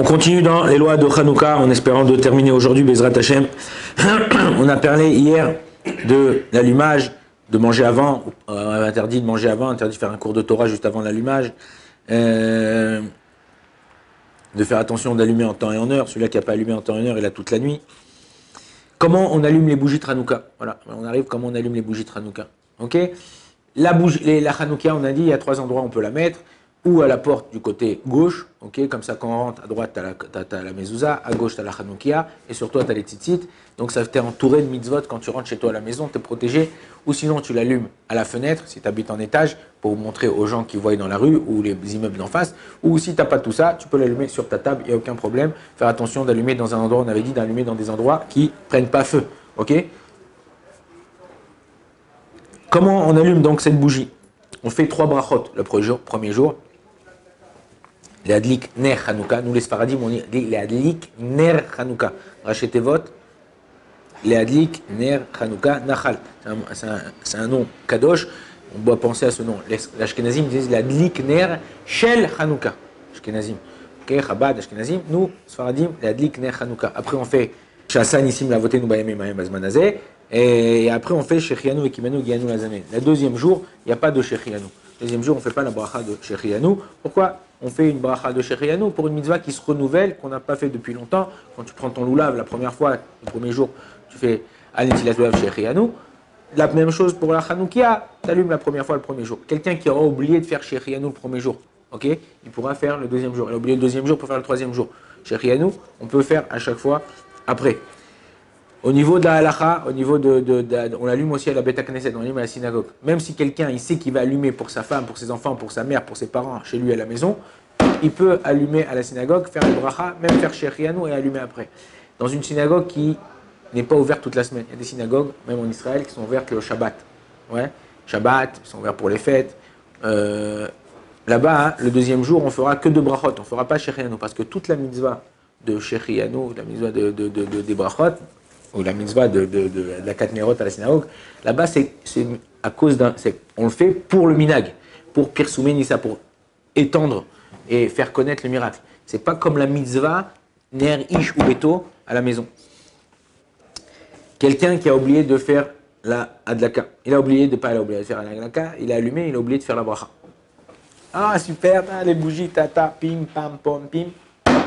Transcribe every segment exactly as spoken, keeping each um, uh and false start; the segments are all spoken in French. On continue dans les lois de Chanouka en espérant de terminer aujourd'hui Bezrat Hachem. On a parlé hier de l'allumage, de manger avant, euh, interdit de manger avant, interdit de faire un cours de Torah juste avant l'allumage, euh, de faire attention d'allumer en temps et en heure. Celui-là qui n'a pas allumé en temps et en heure, il a toute la nuit. Comment on allume les bougies de Chanouka? Voilà, on arrive comment on allume les bougies de Chanouka. Ok, la, bougie, la Chanouka, on a dit, il y a trois endroits où on peut la mettre. Ou à la porte du côté gauche, ok, comme ça quand on rentre, à droite tu as, as la mezuzah, à gauche tu as la chanoukiah, et sur toi tu as les tzitzit, donc ça t'es entouré de mitzvot quand tu rentres chez toi à la maison, tu es protégé, ou sinon tu l'allumes à la fenêtre, si tu habites en étage, pour montrer aux gens qui voient dans la rue, ou les immeubles d'en face, ou si tu n'as pas tout ça, tu peux l'allumer sur ta table, il n'y a aucun problème, faire attention d'allumer dans un endroit, on avait dit d'allumer dans des endroits qui ne prennent pas feu, ok. Comment on allume donc cette bougie? On fait trois brachot le premier jour, premier jour. L'Adlik Ner Chanukah, nous les Sefaradim on dit L'Adlik Ner Chanukah. Rachetez votre L'Adlik Ner Chanukah Nachal. C'est un, c'est un nom Kadosh, on doit penser à ce nom. Les Ashkenazim disent L'Adlik Ner Shel Chanukah. Ashkenazim. Ok, Chabad, Ashkenazim. Nous, Sefaradim, L'Adlik Ner Chanukah. Après on fait She'asa Nissim, la voté nous bayame mahem bazmanazé. Et après on fait Shehecheyanu et Kimanu Giyanu Lazamé. Le deuxième jour, il n'y a pas de Shehecheyanu. Le deuxième jour, on ne fait pas la bracha de Shehecheyanu. Pourquoi? On fait une bracha de Shehecheyanu pour une mitzvah qui se renouvelle, qu'on n'a pas fait depuis longtemps. Quand tu prends ton lulav la première fois, le premier jour, tu fais Anetilat Lulav Shehecheyanu. La même chose pour la chanoukiah, tu allumes la première fois le premier jour. Quelqu'un qui aura oublié de faire Shehecheyanu le premier jour, ok, il pourra faire le deuxième jour. Il a oublié le deuxième jour pour faire le troisième jour. Shehecheyanu, on peut faire à chaque fois après. Au niveau de la halakha, au niveau de, de, de, de on l'allume aussi à la beta knesset, on l'allume à la synagogue. Même si quelqu'un il sait qu'il va allumer pour sa femme, pour ses enfants, pour sa mère, pour ses parents, chez lui à la maison, il peut allumer à la synagogue, faire le bracha, même faire Shehecheyanu et allumer après. Dans une synagogue qui n'est pas ouverte toute la semaine. Il y a des synagogues, même en Israël, qui sont ouvertes le Shabbat. Ouais, Shabbat, ils sont ouverts pour les fêtes. Euh, Là-bas, hein, le deuxième jour, on fera que deux brachot, on fera pas Shehecheyanu, parce que toute la mitzvah de Shehecheyanu, la mitzvah de, de, de, de, des brachot, ou la mitzvah de, de, de, de la katnerot à la synagogue, là-bas, c'est à cause d'un... On le fait pour le minag, pour pirsoumen nissa, pour étendre et faire connaître le miracle. C'est pas comme la mitzvah ner ish ou beto à la maison. Quelqu'un qui a oublié de faire la adlaka, il a oublié de pas la oublier de faire la adlaka, il a allumé, il a oublié de faire la bracha. Ah super, ah, les bougies, tata, pim, pam, pom, pim,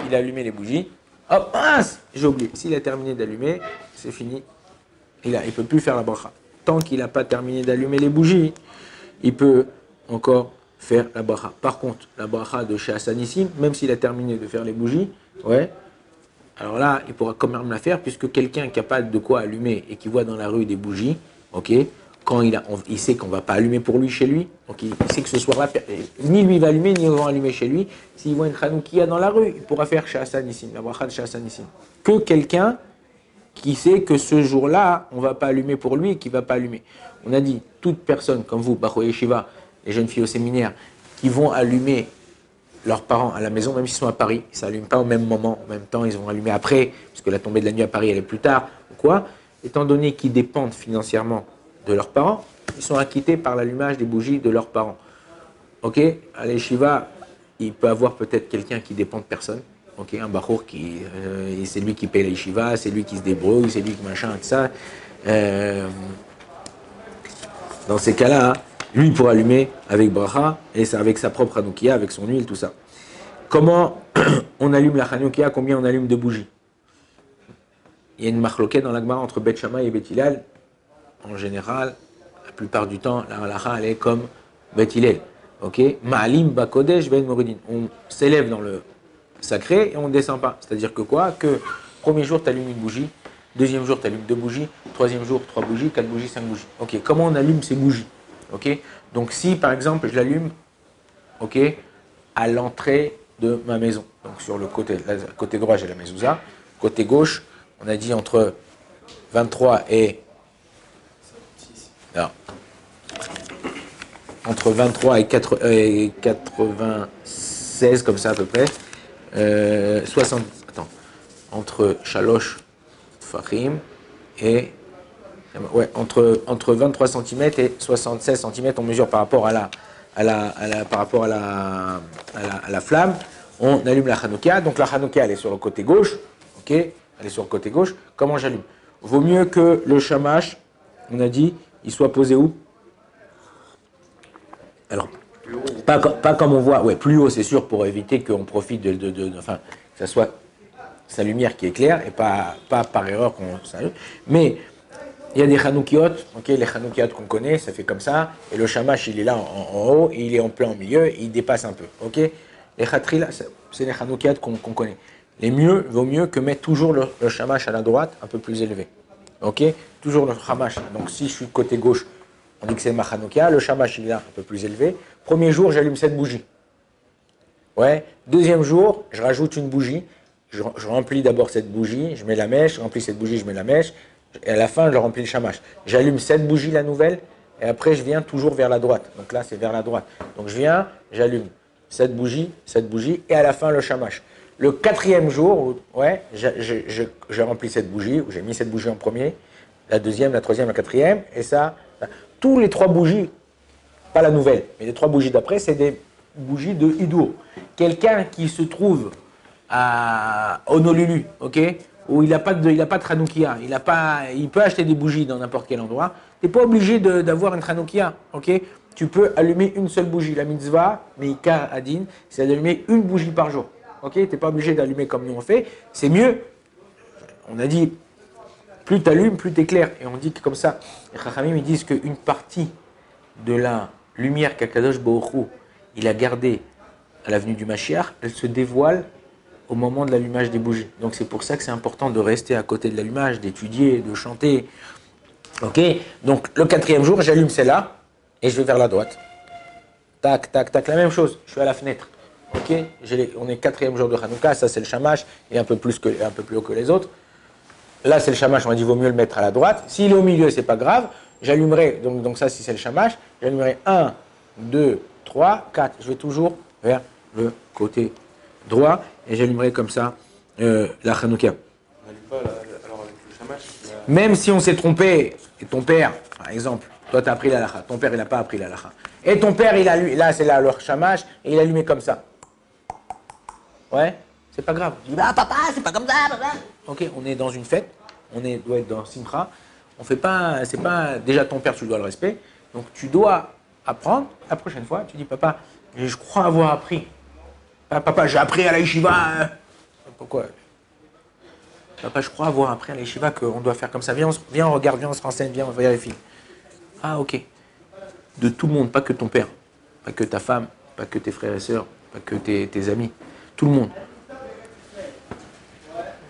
il a allumé les bougies. Hop, ah, j'ai oublié. S'il a terminé d'allumer, c'est fini. Il ne peut plus faire la bracha. Tant qu'il n'a pas terminé d'allumer les bougies, il peut encore faire la bracha. Par contre, la bracha de She'asa Nissim, même s'il a terminé de faire les bougies, ouais, alors là, il pourra quand même la faire, puisque quelqu'un qui n'a pas de quoi allumer et qui voit dans la rue des bougies, ok, quand il, a, on, il sait qu'on ne va pas allumer pour lui chez lui, donc il, il sait que ce soir-là, ni lui va allumer, ni ils vont allumer chez lui. S'il voit une chanoukiah dans la rue, il pourra faire She'asa Nissim, la bracha de She'asa Nissim. Que quelqu'un qui sait que ce jour-là, on ne va pas allumer pour lui et qu'il ne va pas allumer. On a dit, toute personne comme vous, Bahouhata H M, les jeunes filles au séminaire, qui vont allumer leurs parents à la maison, même s'ils sont à Paris, ils ne s'allument pas au même moment, en même temps, ils vont allumer après, puisque la tombée de la nuit à Paris, elle est plus tard, ou quoi, étant donné qu'ils dépendent financièrement de leurs parents, ils sont acquittés par l'allumage des bougies de leurs parents. Ok, à l'ishiva, il peut avoir peut-être quelqu'un qui dépend de personne. Ok, un bachour qui, euh, c'est lui qui paye l'ishiva, c'est lui qui se débrouille, c'est lui qui machin, tout ça. Euh, dans ces cas-là, hein, lui pour allumer avec bracha et avec sa propre chanoukiah, avec son huile, tout ça. Comment on allume la chanoukiah? Combien on allume de bougies? Il y a une machloquette dans la Gemara entre Beth Shammai et Beth Hillel. En général, la plupart du temps, la halakha, elle est comme Beth Hillel. Ok, Ma'alim Bakodesh Ben Moridin. On s'élève dans le sacré et on ne descend pas. C'est-à-dire que quoi? Que premier jour, tu allumes une bougie, deuxième jour, tu allumes deux bougies, troisième jour, trois bougies, quatre bougies, cinq bougies. Ok, comment on allume ces bougies? Ok, donc si par exemple, je l'allume, ok, à l'entrée de ma maison, donc sur le côté, là, côté droit, j'ai la mezuzah, côté gauche, on a dit entre vingt-trois et Alors, entre vingt-trois et, quatre, euh, et quatre-vingt-seize, comme ça à peu près, euh, soixante, attends, entre Shalosh Fahim et, ouais, entre, entre vingt-trois centimètres et soixante-seize centimètres, on mesure par rapport à la, à la, à la, par rapport à la, à la, à la flamme, on allume la chanoukiah. Donc la chanoukiah, elle est sur le côté gauche. Ok, elle est sur le côté gauche. Comment j'allume? Vaut mieux que le Shamash, on a dit, il soit posé où? Alors, pas, pas comme on voit. Ouais, plus haut, c'est sûr, pour éviter qu'on profite de, de, de, de... Enfin, que ça soit sa lumière qui éclaire et pas, pas par erreur qu'on... Mais... il y a des chanoukiotes, okay, les chanoukiotes qu'on connaît, ça fait comme ça, et le Shamash, il est là en, en haut, et il est en plein au milieu, et il dépasse un peu, ok? Les khatrila, c'est les chanoukiotes qu'on qu'on connaît. Les mieux, vaut mieux que mettre toujours le, le Shamash à la droite, un peu plus élevé, ok? Toujours le Shamash, donc si je suis côté gauche, on dit que c'est ma chanoukia, le Shamash, il est là, un peu plus élevé. Premier jour, j'allume cette bougie, ouais. Deuxième jour, je rajoute une bougie, je, je remplis d'abord cette bougie, je mets la mèche, je remplis cette bougie, je mets la mèche, et à la fin, je remplis le Shamash. J'allume cette bougie, la nouvelle, et après, je viens toujours vers la droite. Donc là, c'est vers la droite. Donc je viens, j'allume cette bougie, cette bougie, et à la fin, le Shamash. Le quatrième jour, ouais, j'ai rempli cette bougie, ou j'ai mis cette bougie en premier, la deuxième, la troisième, la quatrième, et ça, ça. Tous les trois bougies, pas la nouvelle, mais les trois bougies d'après, c'est des bougies de Hidour. Quelqu'un qui se trouve à Honolulu, ok, où il n'a pas de, il a pas de chanoukiah, il a pas, il peut acheter des bougies dans n'importe quel endroit. Tu n'es pas obligé d'avoir une chanoukiah, ok? Tu peux allumer une seule bougie. La mitzvah, meika adin, c'est d'allumer une bougie par jour, ok? Tu n'es pas obligé d'allumer comme nous on fait. C'est mieux. On a dit, plus tu allumes, plus tu éclaires. Et on dit que comme ça, les Chachamim, ils disent qu'une partie de la lumière qu'Akadosh Baruch Hu, il a gardée à la venue du Mashiach, elle se dévoile au moment de l'allumage des bougies. Donc c'est pour ça que c'est important de rester à côté de l'allumage, d'étudier, de chanter. Ok. Donc le quatrième jour, j'allume celle-là et je vais vers la droite. Tac, tac, tac. La même chose. Je suis à la fenêtre. Ok. Les, on est quatrième jour de Chanouka. Ça c'est le Shamash, et un peu plus que, un peu plus haut que les autres. Là c'est le Shamash. On a dit vaut mieux le mettre à la droite. S'il est au milieu, c'est pas grave. J'allumerai. Donc donc ça si c'est le Shamash, j'allumerai un, deux, trois, quatre. Je vais toujours vers le côté droit, et j'allumerai comme ça euh, la chanoukiah. On n'allume pas la, la, alors avec le Shamash, la... Même si on s'est trompé, et ton père, par exemple, toi tu as appris la halakha, ton père il n'a pas appris la halakha. Et ton père, il a lu, là c'est là le Shamash, et il allumait comme ça. Ouais, c'est pas grave. Je dis, bah papa, c'est pas comme ça, papa. Ok, on est dans une fête, on est, doit être dans Simcha, on fait pas, c'est pas, déjà ton père tu dois le respect, donc tu dois apprendre, la prochaine fois tu dis papa, je crois avoir appris. Ah, papa, j'ai appris à la ishiva. Hein. Pourquoi? Papa, je crois avoir appris à la ishiva qu'on doit faire comme ça. Viens on, se, viens, on regarde, viens, on se renseigne, viens, on va vérifier. Ah, ok. De tout le monde, pas que ton père, pas que ta femme, pas que tes frères et sœurs, pas que tes, tes amis. Tout le monde.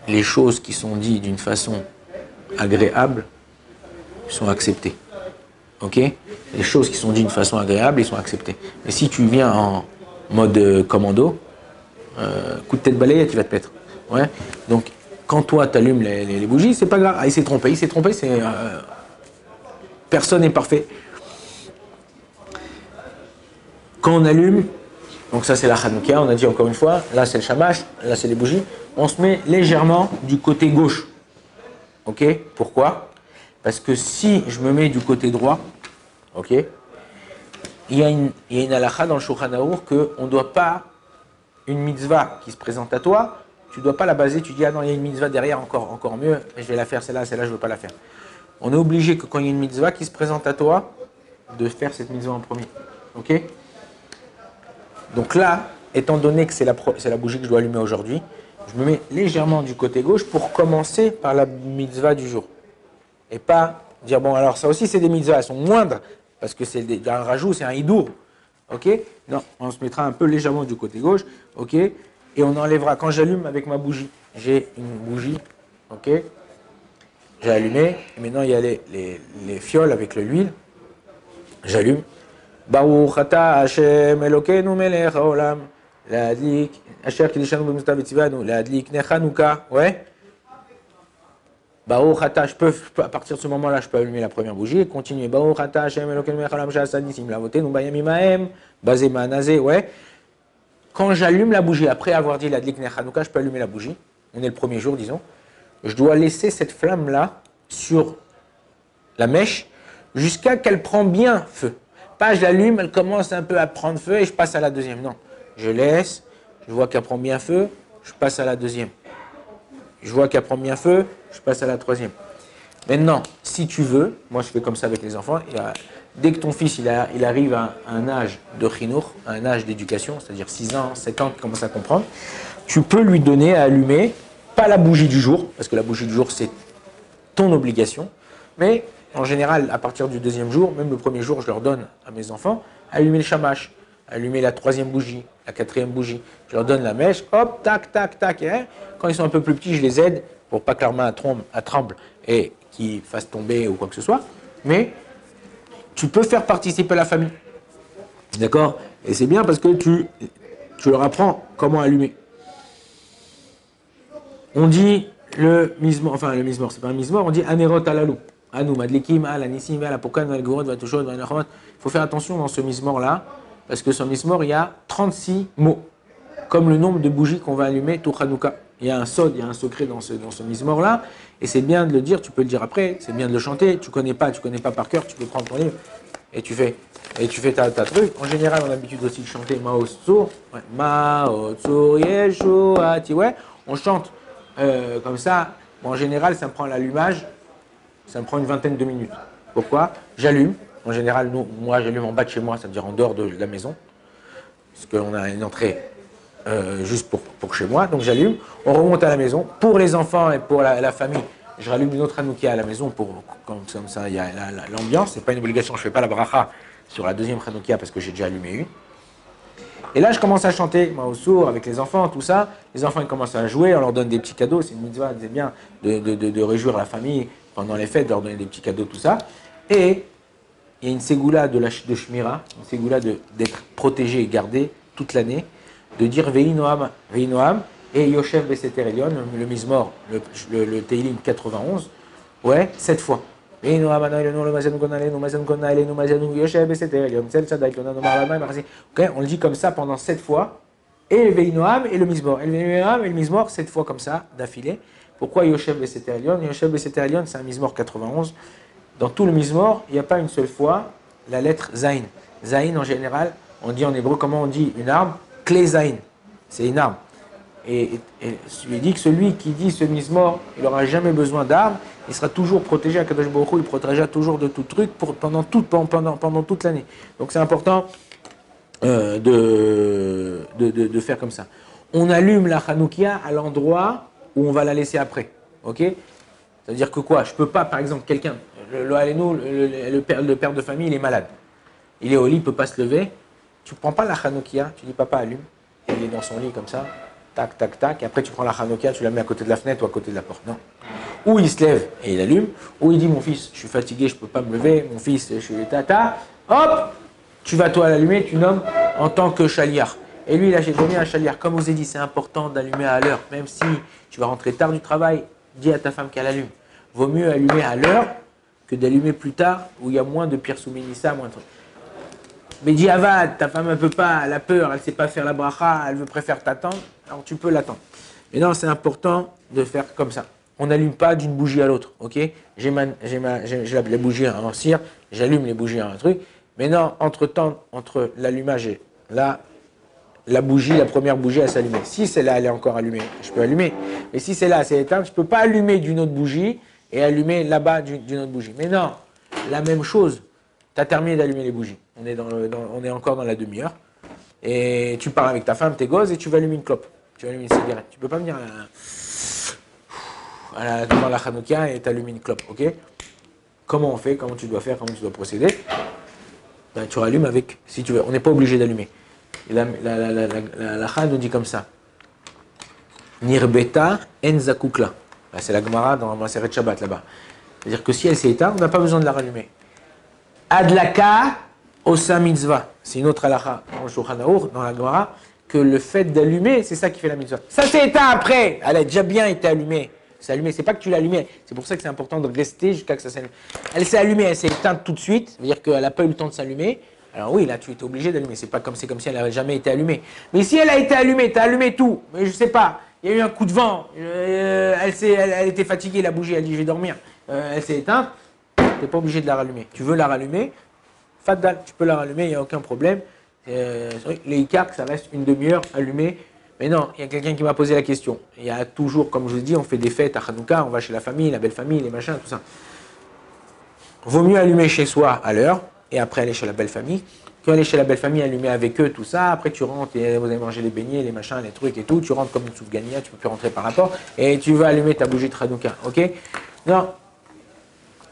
Les choses qui sont dites d'une façon agréable sont acceptées. Ok? Les choses qui sont dites d'une façon agréable, elles sont acceptées. Mais si tu viens en mode commando, Euh, coup de tête balayée, tu vas te mettre. Ouais. Donc, quand toi, tu allumes les, les, les bougies, c'est pas grave. Ah, il s'est trompé, il s'est trompé, c'est... Euh, personne n'est parfait. Quand on allume, donc ça c'est la chanoukiah, on a dit encore une fois, là c'est le Shamash, là c'est les bougies, on se met légèrement du côté gauche. Ok? Pourquoi? Parce que si je me mets du côté droit, ok, il y a une, il y a une halakha dans le Shulchan Arour qu'on ne doit pas... Une mitzvah qui se présente à toi, tu ne dois pas la baser, tu dis « Ah non, il y a une mitzvah derrière, encore, encore mieux, je vais la faire, celle-là, celle-là, je ne veux pas la faire. » On est obligé que quand il y a une mitzvah qui se présente à toi, de faire cette mitzvah en premier. Ok? Donc là, étant donné que c'est la, la bougie que je dois allumer aujourd'hui, je me mets légèrement du côté gauche pour commencer par la mitzvah du jour. Et pas dire « Bon, alors ça aussi, c'est des mitzvahs, elles sont moindres, parce que c'est un rajout, c'est un hidour. » Ok? Non, on se mettra un peu légèrement du côté gauche, ok? Et on enlèvera. Quand j'allume avec ma bougie, j'ai une bougie, ok? J'ai allumé. Et maintenant, il y a les, les, les fioles avec l'huile. J'allume. Bahouhata H M, Eloke Noumelech Olam, Ladlik, L'Adlik Ner Chanukah, ouais? Bahouhata, je peux, à partir de ce moment-là, je peux allumer la première bougie et continuer. Bahouhata H M, Eloke Noumelech Olam, She'asa Nissim, Lavoté, Noubayami Mahem. Basé manazé, ouais. Quand j'allume la bougie, après avoir dit L'Adlik Ner Chanukah, je peux allumer la bougie. On est le premier jour, disons. Je dois laisser cette flamme-là sur la mèche jusqu'à qu'elle prend bien feu. Pas je l'allume, elle commence un peu à prendre feu et je passe à la deuxième. Non, je laisse, je vois qu'elle prend bien feu, je passe à la deuxième. Je vois qu'elle prend bien feu, je passe à la troisième. Maintenant, si tu veux, moi je fais comme ça avec les enfants, et, euh, dès que ton fils il, a, il arrive à un âge de chinour, à un âge d'éducation, c'est-à-dire six ans, sept ans, qui commence à comprendre, tu peux lui donner à allumer, pas la bougie du jour, parce que la bougie du jour c'est ton obligation, mais en général, à partir du deuxième jour, même le premier jour, je leur donne à mes enfants, allumer le Shamash, allumer la troisième bougie, la quatrième bougie, je leur donne la mèche, hop, tac, tac, tac, et hein, quand ils sont un peu plus petits, je les aide pour pas que leur main tremble et qu'ils fassent tomber ou quoi que ce soit, mais tu peux faire participer la famille, d'accord? Et c'est bien parce que tu, tu leur apprends comment allumer. On dit le mizmor, enfin le mizmor, c'est pas un mizmor, on dit anerot alalou. Anou, madlikim, ala nissim, ala pokan, ala gourot, ala touchot, ala nachot. Il faut faire attention dans ce mizmor-là, parce que ce mizmor, il y a trente-six mots, comme le nombre de bougies qu'on va allumer, tout chanouka. Il y a un sod, il y a un secret dans ce, dans ce mizmor-là, et c'est bien de le dire, tu peux le dire après, c'est bien de le chanter, tu connais pas, tu connais pas par cœur, tu peux prendre ton livre, et tu fais, et tu fais ta, ta truc. En général, on a l'habitude aussi de chanter maotsur, maotsur, yeshua, ouais, on chante euh, comme ça. Bon, en général, ça me prend l'allumage. Ça me prend une vingtaine de minutes. Pourquoi? J'allume. En général, nous, moi, j'allume en bas de chez moi, c'est-à-dire en dehors de la maison, parce qu'on a une entrée euh, juste pour, pour chez moi. Donc j'allume. On remonte à la maison. Pour les enfants et pour la, la famille, je rallume une autre chanoukiah à la maison pour comme, comme ça, il y a l'ambiance. C'est pas une obligation. Je fais pas la bracha sur la deuxième chanoukiah parce que j'ai déjà allumé une. Et là, je commence à chanter, moi, au sourd, avec les enfants, tout ça. Les enfants, ils commencent à jouer. On leur donne des petits cadeaux. C'est une mitzvah, c'est bien de, de, de, de réjouir la famille. Pendant les fêtes, leur donner des petits cadeaux, tout ça. Et il y a une ségoula de, de Shmira, une ségoula d'être protégé et gardé toute l'année, de dire Veïnoam, Veïnoam, et Yoshev BeSeter Elyon, le mizmor, le, le, le Teilim quatre-vingt-onze, ouais, sept fois. Veïnoam, le mazen gonale, le mazen gonale, le mazen Yoshev BeSeter Elyon, celle ça d'ailleurs, on a on le dit comme ça pendant sept fois, et le Veïnoam et le mizmor, et le Veïnoam et le mizmor, sept fois comme ça, d'affilée. Pourquoi Yoshev BeSeter Elyon? Yoshev BeSeter Elyon, c'est un mizmor quatre-vingt-onze. Dans tout le mizmor, il n'y a pas une seule fois la lettre zain. Zain, en général, on dit en hébreu, comment on dit une arme? Clé zain. C'est une arme. Et, et, et il dit que celui qui dit ce mizmor, il n'aura jamais besoin d'arme, il sera toujours protégé à Kadosh Baruch Hu, il protégera toujours de tout truc pour, pendant, tout, pendant, pendant toute l'année. Donc c'est important euh, de, de, de, de faire comme ça. On allume la chanoukiah à l'endroit où on va la laisser après, ok? C'est-à-dire que quoi? Je peux pas, par exemple, quelqu'un, le, le, le, père, le père de famille, il est malade. Il est au lit, il ne peut pas se lever. Tu prends pas la chanoukiah, tu dis papa allume. Il est dans son lit comme ça, tac, tac, tac. Et après tu prends la chanoukiah, tu la mets à côté de la fenêtre ou à côté de la porte. Non. Ou il se lève et il allume, ou il dit mon fils, je suis fatigué, je peux pas me lever, mon fils, je suis tata. Hop, tu vas toi l'allumer, tu nommes en tant que chaliah. Et lui, il a donné un chaliah. Comme vous ai dit, c'est important d'allumer à l'heure, même si tu vas rentrer tard du travail, dis à ta femme qu'elle allume. Vaut mieux allumer à l'heure que d'allumer plus tard, où il y a moins de pires souminissa, moins de trucs. Mais dis avad, ta femme ne peut pas, elle a peur, elle ne sait pas faire la bracha, elle veut préfère t'attendre, alors tu peux l'attendre. Mais non, c'est important de faire comme ça. On n'allume pas d'une bougie à l'autre, ok? J'ai la bougie en cire, j'allume les bougies en un truc. Mais non, entre temps, entre l'allumage et là, la bougie, la première bougie, elle s'allume. Si celle-là, elle est encore allumée, je peux allumer. Mais si celle-là, c'est éteinte, je ne peux pas allumer d'une autre bougie et allumer là-bas d'une autre bougie. Mais non, la même chose. Tu as terminé d'allumer les bougies. On est, dans le, dans, on est encore dans la demi-heure. Et tu parles avec ta femme, tes gosses, et tu vas allumer une clope. Tu vas allumer une cigarette. Tu ne peux pas venir à la, à la, devant la chanoukiah et t'allumer une clope. Okay? Comment on fait? Comment tu dois faire? Comment tu dois procéder? Ben, tu rallumes avec, si tu veux. On n'est pas obligé d'allumer. Et la la la la, la, la Khan nous dit comme ça. Nirbeta enzakukla. C'est la Gemara dans la série de Shabbat là-bas. C'est-à-dire que si elle s'est éteinte, on n'a pas besoin de la rallumer. Adlaka osa mitzvah. C'est une autre halakha dans le Shulchan Arour, dans la Gemara, que le fait d'allumer, c'est ça qui fait la mitzvah. Ça s'est éteint après. Elle a déjà bien été allumée. C'est allumé. C'est pas que tu l'as allumée. C'est pour ça que c'est important de rester jusqu'à que ça s'allume. Elle s'est allumée, elle s'est éteinte tout de suite. C'est-à-dire qu'elle n'a pas eu le temps de s'allumer. Alors oui, là, tu es obligé d'allumer. C'est pas comme, comme si elle n'avait jamais été allumée. Mais si elle a été allumée, tu as allumé tout. Mais je sais pas, il y a eu un coup de vent. Euh, elle, elle, elle était fatiguée, la bougie, elle dit, je vais dormir. Euh, elle s'est éteinte. Tu n'es pas obligé de la rallumer. Tu veux la rallumer, fadal, tu peux la rallumer, il n'y a aucun problème. Euh, les Icar, ça reste une demi-heure allumée. Mais non, il y a quelqu'un qui m'a posé la question. Il y a toujours, comme je vous dis, on fait des fêtes à Chanouka, on va chez la famille, la belle famille, les machins, tout ça. Vaut mieux allumer chez soi à l'heure, et après aller chez la belle famille, qu'aller chez la belle famille, allumer avec eux, tout ça. Après, tu rentres, et vous allez manger les beignets, les machins, les trucs et tout. Tu rentres comme une soufganiah, tu peux plus rentrer par rapport, et tu vas allumer ta bougie de Chanouka, ok? Non.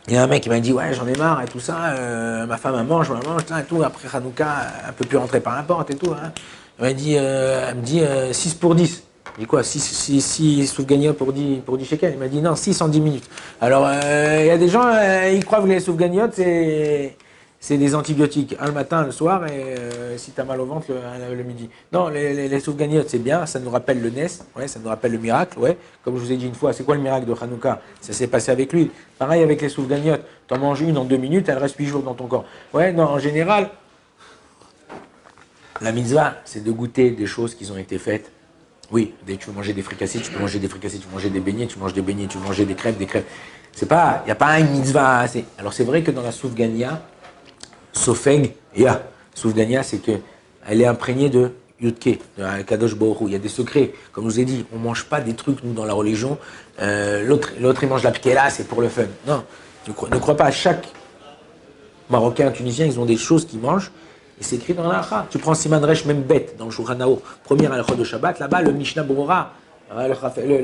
Il y a un mec qui m'a dit, ouais, j'en ai marre et tout ça, euh, ma femme, elle mange, elle mange, et tout. Après Chanouka, elle peut plus rentrer par la porte et tout. Hein. Elle m'a dit, euh, elle me dit euh, six pour dix. Je dis quoi, six soufganiah pour dix shekels? Il m'a dit non, six en dix minutes. Alors, il euh, y a des gens, euh, ils croient que les soufganiotes, c'est des antibiotiques. Un le matin, un le soir, et euh, si tu as mal au ventre, le, le midi. Non, les, les, les soufganiotes, c'est bien, ça nous rappelle le nes, ouais, ça nous rappelle le miracle. Ouais. Comme je vous ai dit une fois, c'est quoi le miracle de Chanouka? Ça s'est passé avec lui. Pareil avec les soufganiotes, tu en manges une en deux minutes, elle reste huit jours dans ton corps. Ouais, non, en général, la mitzvah, c'est de goûter des choses qui ont été faites. Oui, dès que tu veux manger des fricassées, tu peux manger des fricassées, tu peux manger des beignets, tu manges des beignets, tu peux manger des crêpes, des crêpes. C'est pas, il n'y a pas une mitzvah. Alors c'est vrai que dans la soufganiah, soufganiah, soufganiah, c'est qu'elle est imprégnée de yudke, de Kadosh Baruch Hu. Il y a des secrets. Comme je vous ai dit, on ne mange pas des trucs, nous, dans la religion. Euh, L'autre, il mange la pkela, c'est pour le fun. Non, ne crois, ne crois pas. Chaque Marocain, Tunisien, ils ont des choses qu'ils mangent. Et c'est écrit dans la halakha. Tu prends Simandresh même bête dans le Shouranao, première halakha de Shabbat, là-bas, le Mishnah Brora, le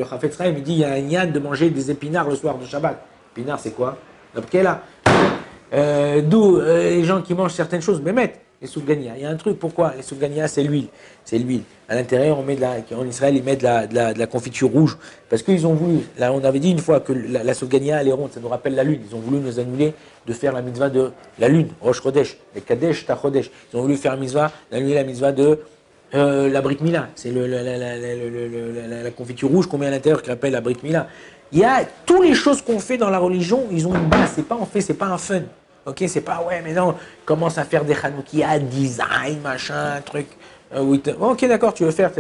Chafetz Chaim, il dit il y a un yan de manger des épinards le soir de Shabbat. Épinards, c'est quoi? La pkela. Euh, D'où euh, les gens qui mangent certaines choses, mais mettent les soufganiah. Il y a un truc, pourquoi? Les soufganiah, c'est l'huile. C'est l'huile. À l'intérieur, on met de la, en Israël, ils mettent de la, de la, de la confiture rouge. Parce qu'ils ont voulu, là, on avait dit une fois que la, la soufganiah, elle est ronde, ça nous rappelle la lune. Ils ont voulu nous annuler de faire la mitzvah de la lune, Rosh Chodesh, les Kadesh, Tachodesh. Ils ont voulu faire la mitzvah, annuler la mitzvah de euh, la Brit Mila. C'est la, la, la, la, la, la, la confiture rouge qu'on met à l'intérieur qui appelle la Brit Mila. Il y a toutes les choses qu'on fait dans la religion, ils ont une base. C'est pas, on fait, c'est pas un fun. Ok, c'est pas, ouais, mais non, commence à faire des chanoukiah, design, machin, truc. Euh, ok, d'accord, tu veux faire,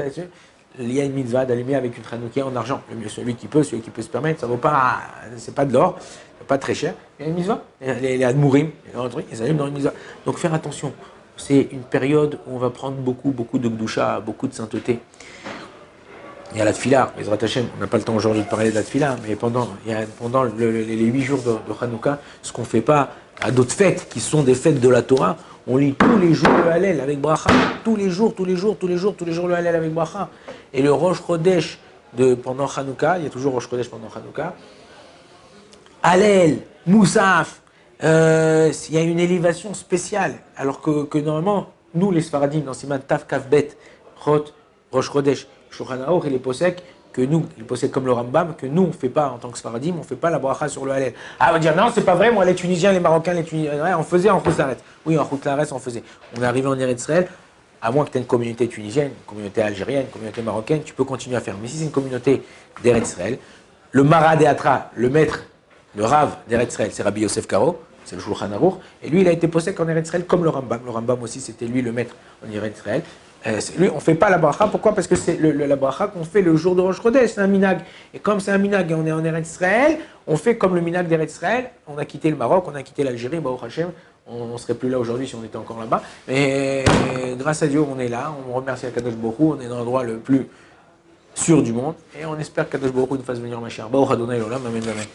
il y a une mitzvah d'allumer avec une chanoukiah en argent. Le mieux, celui qui peut, celui qui peut se permettre, ça vaut pas, c'est pas de l'or, pas très cher. Il y a une mitzvah, les admourim, ils allument dans une mitzvah. Donc faire attention, c'est une période où on va prendre beaucoup, beaucoup de gdoucha, beaucoup de sainteté. Il y a la tefila, Bezrat Hachem, on n'a pas le temps aujourd'hui de parler de la tefila, mais pendant, il y a, pendant le, le, les huit jours de, de Chanouka, ce qu'on ne fait pas à d'autres fêtes, qui sont des fêtes de la Torah, on lit tous les jours le Hallel avec bracha, tous les jours, tous les jours, tous les jours, tous les jours le Hallel avec bracha. Et le Rosh Chodesh de pendant Chanouka, il y a toujours Rosh Chodesh pendant Chanouka, Hallel, Moussaf, euh, il y a une élévation spéciale, alors que, que normalement, nous les Sefaradim, dans Siman Taf Kaf Bet, Chot, Rosh Chodesh, Shulchan Aruch et les possèques que nous, les possèques comme le Rambam, que nous on ne fait pas en tant que Sefaradim, on ne fait pas la bracha sur le halal. Ah, on va dire non, c'est pas vrai, moi les Tunisiens, les Marocains, les Tunisiens, on faisait en Khoutlaret. Oui, en Khoutlaret, on faisait. On est arrivé en Eretz Israël, à moins que tu aies une communauté tunisienne, une communauté algérienne, une communauté marocaine, tu peux continuer à faire. Mais si c'est une communauté d'Eretz Israël, le Mara de Atra, le maître, le Rav d'Eretz Israël, c'est Rabbi Yosef Karo, c'est le Shulchan Aruch, et lui il a été possèque en Eretz Israël comme le Rambam. Le Rambam aussi, c'était lui le maître en Eretz Israël. Euh, lui, on ne fait pas la bracha, pourquoi? Parce que c'est la bracha qu'on fait le jour de Rosh Chodesh, c'est un minag. Et comme c'est un minag et on est en Eretz Israël, on fait comme le minag d'Eretz Israël, on a quitté le Maroc, on a quitté l'Algérie, Bahouhata H M, on ne serait plus là aujourd'hui si on était encore là-bas. Mais grâce à Dieu, on est là, on remercie à Kadosh Baruch Hu, on est dans l'endroit le plus sûr du monde, et on espère que Kadosh Baruch Hu nous fasse venir ma chère. Bahouhata H M, Amen, Amen.